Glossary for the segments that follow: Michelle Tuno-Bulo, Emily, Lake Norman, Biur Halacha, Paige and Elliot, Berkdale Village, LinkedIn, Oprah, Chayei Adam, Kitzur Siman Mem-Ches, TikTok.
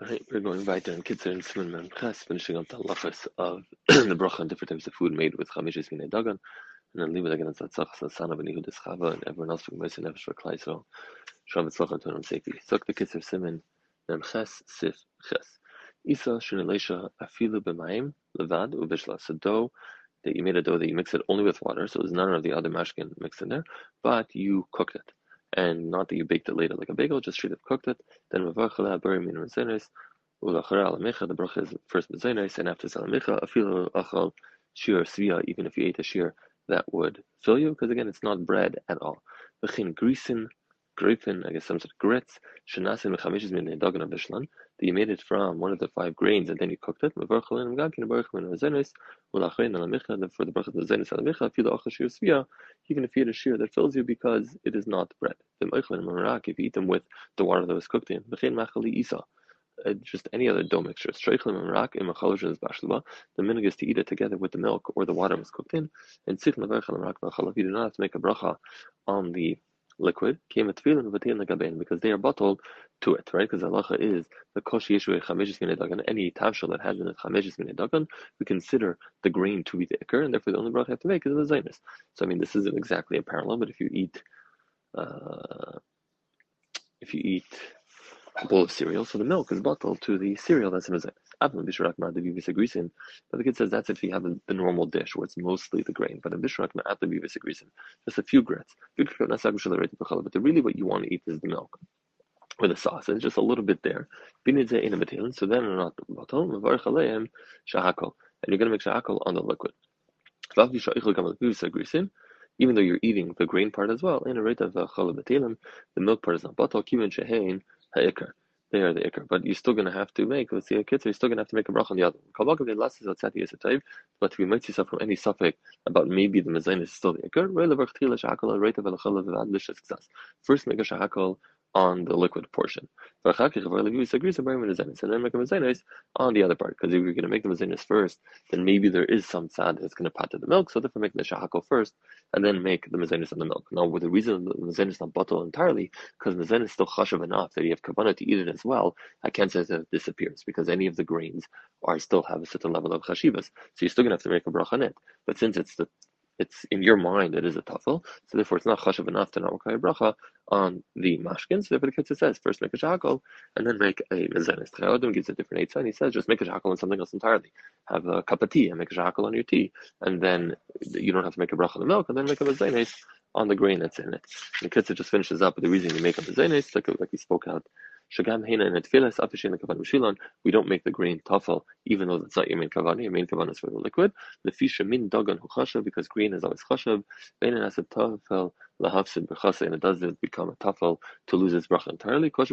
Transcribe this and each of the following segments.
All right, we're going weiter in Kitzur Siman Mem-Ches, finishing up the halachos of the bracha and different types of food made with chamishes minei dagan, and then leave it again as Tzachas Hasana ben Yehudas Chava and everyone else for mercy nefesh for Klal Yisrael. Shalom v'tzlacha to safety. Zok the Kitzur Siman Mem-Ches sif ches. Isa shenelesha afilu b'mayim levad ubishla. So dough that you made a dough that you mix it only with water, so there's none of the other mashkin mixed in there, but you cooked it. And not that you baked it later like a bagel, just straight up cooked it. Then mevarchela bari min mezenes, ulachara alamicha. The bracha is first mezenes, and after salamicha, afilu achal shear svia. Even if you ate a shear, that would fill you, because again, it's not bread at all. V'chin grisin, grapin, I guess some sort of grits. Shenasin mechamishes min nedagan avishlan. That you made it from one of the five grains, and then you cooked it. Mevarchela namgakin barich min mezenes, ulachrein alamicha. Therefore, the bracha mezenes alamicha, afilu achal shear svia. Even if you eat a shear that fills you, because it is not bread. If you eat them with the water that was cooked in, just any other dough mixture. The minhag is to eat it together with the milk or the water was cooked in. And you do not have to make a bracha on the liquid, because they are bottled to it, right? Because the halacha is the kosh yeshu chamishis minei dagan, any tavshel that has in it chamishis minei dagan, we consider the grain to be the ikar, and therefore the only bracha you have to make is the zaynis. So I mean, this isn't exactly a parallel, but if you eat a bowl of cereal, so the milk is bottled to the cereal that's in the zaynis. But the kid says that's if you have the normal dish where it's mostly the grain. But in bishrak ma'at levivis agrisin, just a few grits. But really, what you want to eat is the milk with the sauce, and just a little bit there. So then they're not bottled. And you're going to make shahakal on the liquid. Even though you're eating the grain part as well, the milk part is not bottled. They are the ikar, but you're still going to have to make. Let's see, kids, you're still going to have to make a bracha on the other. But we might see stuff from any suffix about maybe the mezayin is still the ikar. First, make a shahakal on the liquid portion, and then make a mezayin on the other part. Because if you're going to make the mezayin first, then maybe there is some tzad that's going to pat to the milk. So therefore, make the shahakal first, and then make the mezayin on the milk. Now, with the reason the mezayin is not bottled entirely, because mezayin is still chashav enough that you have kavanah to eat it as well. I can't say that it disappears because any of the grains are still have a certain level of chashivas. So you're still going to have to make a bracha on it. But since it's in your mind, it is a tafel, so therefore it's not chashav enough to not require bracha on the mashkin. So therefore the Kitzur says, first make a shahakal, and then make a mezenes. Chayei Adam gives a different eitzah, and he says, just make a shahakal on something else entirely. Have a cup of tea, and make a shahakal on your tea, and then you don't have to make a bracha on the milk, and then make a mezenes on the grain that's in it. And the Kitzur just finishes up with the reason you make a mezenes, like we spoke out. We don't make the grain tafel, even though that's not your main kavanah. Your main kavanah is for the liquid. Because grain is always chashav. And it doesn't become a tafel to lose its bracha entirely. As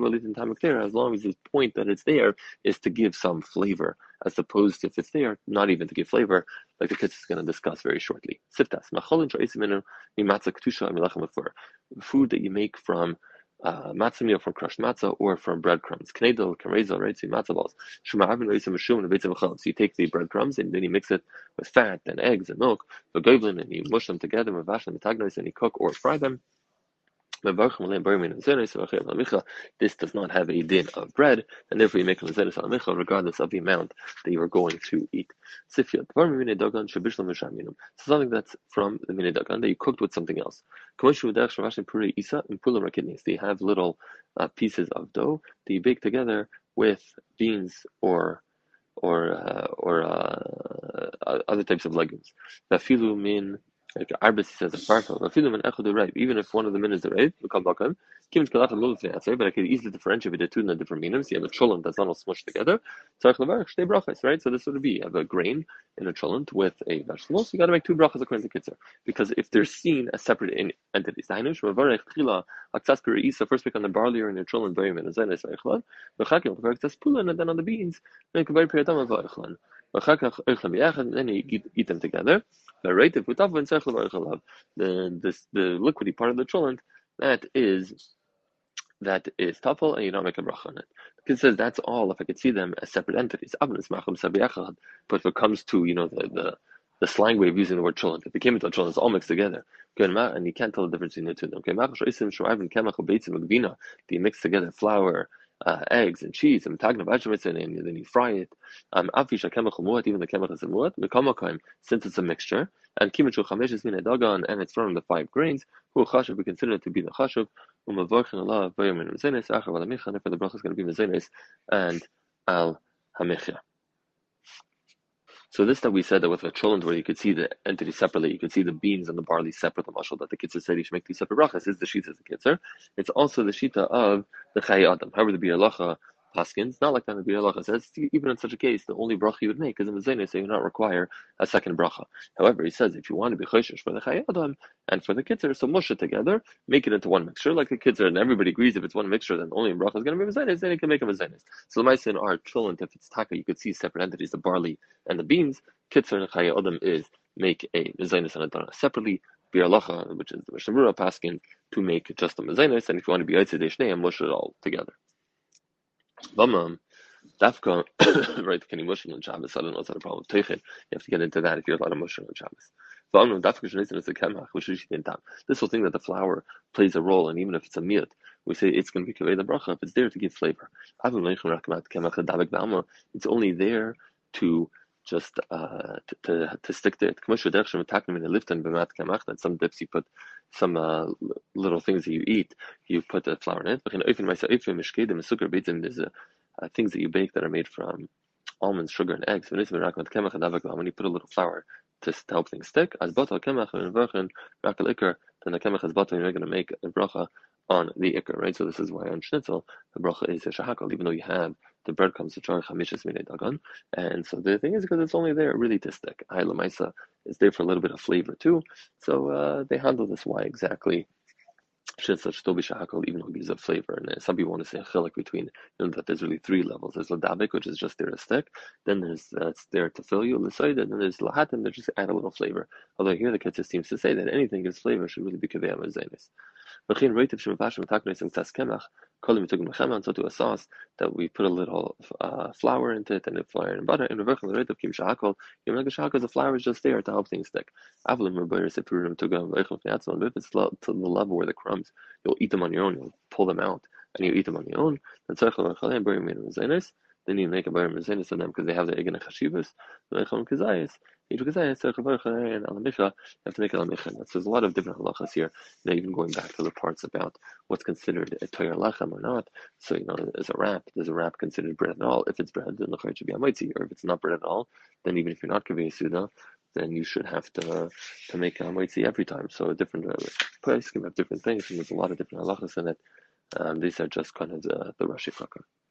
long as the point that it's there is to give some flavor, as opposed to if it's there, not even to give flavor, like the kids is going to discuss very shortly. Food that you make from matzah meal, from crushed matzah, or from breadcrumbs. Knedel, kamreza, right? So matzah balls. So you take the breadcrumbs and then you mix it with fat and eggs and milk, and you mush them together, and you cook or fry them. This does not have a din of bread, and therefore you make a mezenes alamicha regardless of the amount that you are going to eat. So something that's from the minei dagan that you cooked with something else. They have little pieces of dough that you bake together with beans or other types of legumes. Like Arbis says a farfel, even if one of the min is the raib, but I could easily differentiate the two in the different minums. You have a cholent that's not all smushed together. Right? So this would be you have a grain in a cholent with a vegetable. So you got to make two brachas according to Kitzur, because if they're seen as separate entities, first pick on the barley or in your cholent, and then on the beans, and then you eat them together. The liquidy part of the cholent, that is tafel, and you don't make a bracha on it. The kid says that's all if I could see them as separate entities. But if it comes to the slang way of using the word cholent, if they came into a cholent, it's all mixed together, and you can't tell the difference between the two of them. They mix together flour eggs and cheese and then you fry it. Even the kemach is a muat, since it's a mixture, and it's from the 5 grains. Who chashuv, we consider it to be the chashuv. For the bracha is going to be mezenes and al hamechia. So this that we said that with a cholent where you could see the entity separately, you could see the beans and the barley separate, the mashal that the Kitzur said you should make 2 separate brachas, is the shita of the Kitzur. It's also the shita of the Chayei Adam. However, the Biur Halacha paskins, not like that the Biur Halacha says, even in such a case, the only bracha you would make is a mezenes, so you do not require a second bracha. However, he says if you want to be choshesh for the Chayei Adam and for the Kitzur, so mush it together, make it into one mixture, like the Kitzur, and everybody agrees if it's one mixture, then only bracha is going to be mezenes, then you can make a mezenes. So the ma'aser in our cholent, if it's taka, you could see separate entities, the barley and the beans. Kitzur and Chayei Adam is make a mezainis and adana separately. Biur Halacha, which is the Mishnah Berurah paskin, to make just a mezainis, and if you want to be yotze deishneim, mush it all together. Bamam dafka, right? Can you mush it on Shabbos? I don't know, it's not a problem with teichin. You have to get into that if you're allowed to mush it on Shabbos. Bamam dafka shenizin is a kemach, which is shidin tam. This whole thing that the flour plays a role, and even if it's a miyut, we say it's going to be kaveh the bracha if it's there to give flavor. It's only there to just to stick to it. And some dips you put some little things that you eat, you put the flour in it. There's things that you bake that are made from almonds, sugar, and eggs. When you put a little flour to help things stick, then the kemach is batal, you're going to make a bracha on the ikr, right? So this is why on schnitzel the bracha is a shahakal, even though you have the breadcrumbs which are chamishas minei dagan. And so the thing is because it's only there really to stick. Hayla Maisa is there for a little bit of flavor too. So they handle this why exactly schnitzel should still be shahakal, even though it gives a flavor. And some people want to say chilek between, you know, that there's really 3 levels. There's ladabik, which is just there to stick. Then there's that's there to fill you, l'soid, and then there's lahatim, that just add a little flavor. Although here the Kitzur seems to say that anything gives flavor should really be kaveh mezenes. So to a sauce that we put a little flour into it, and flour and butter, and the flour is just there to help things stick. If it's to the level where the crumbs, you'll eat them on your own, you'll pull them out, and you eat them on your own, then you make a bayram mezenes on them because they have the egin chashivus. You have to make al michan. There's a lot of different halachas here. Now, even going back to the parts about what's considered a toyer lechem or not. So, you know, is a wrap considered bread at all? If it's bread, then the should be amitzi. Or if it's not bread at all, then even if you're not kaveh suda, then you should have to make amitzi every time. So, a different place can have different things, and there's a lot of different halachas in it. These are just kind of the Rashi Prakar.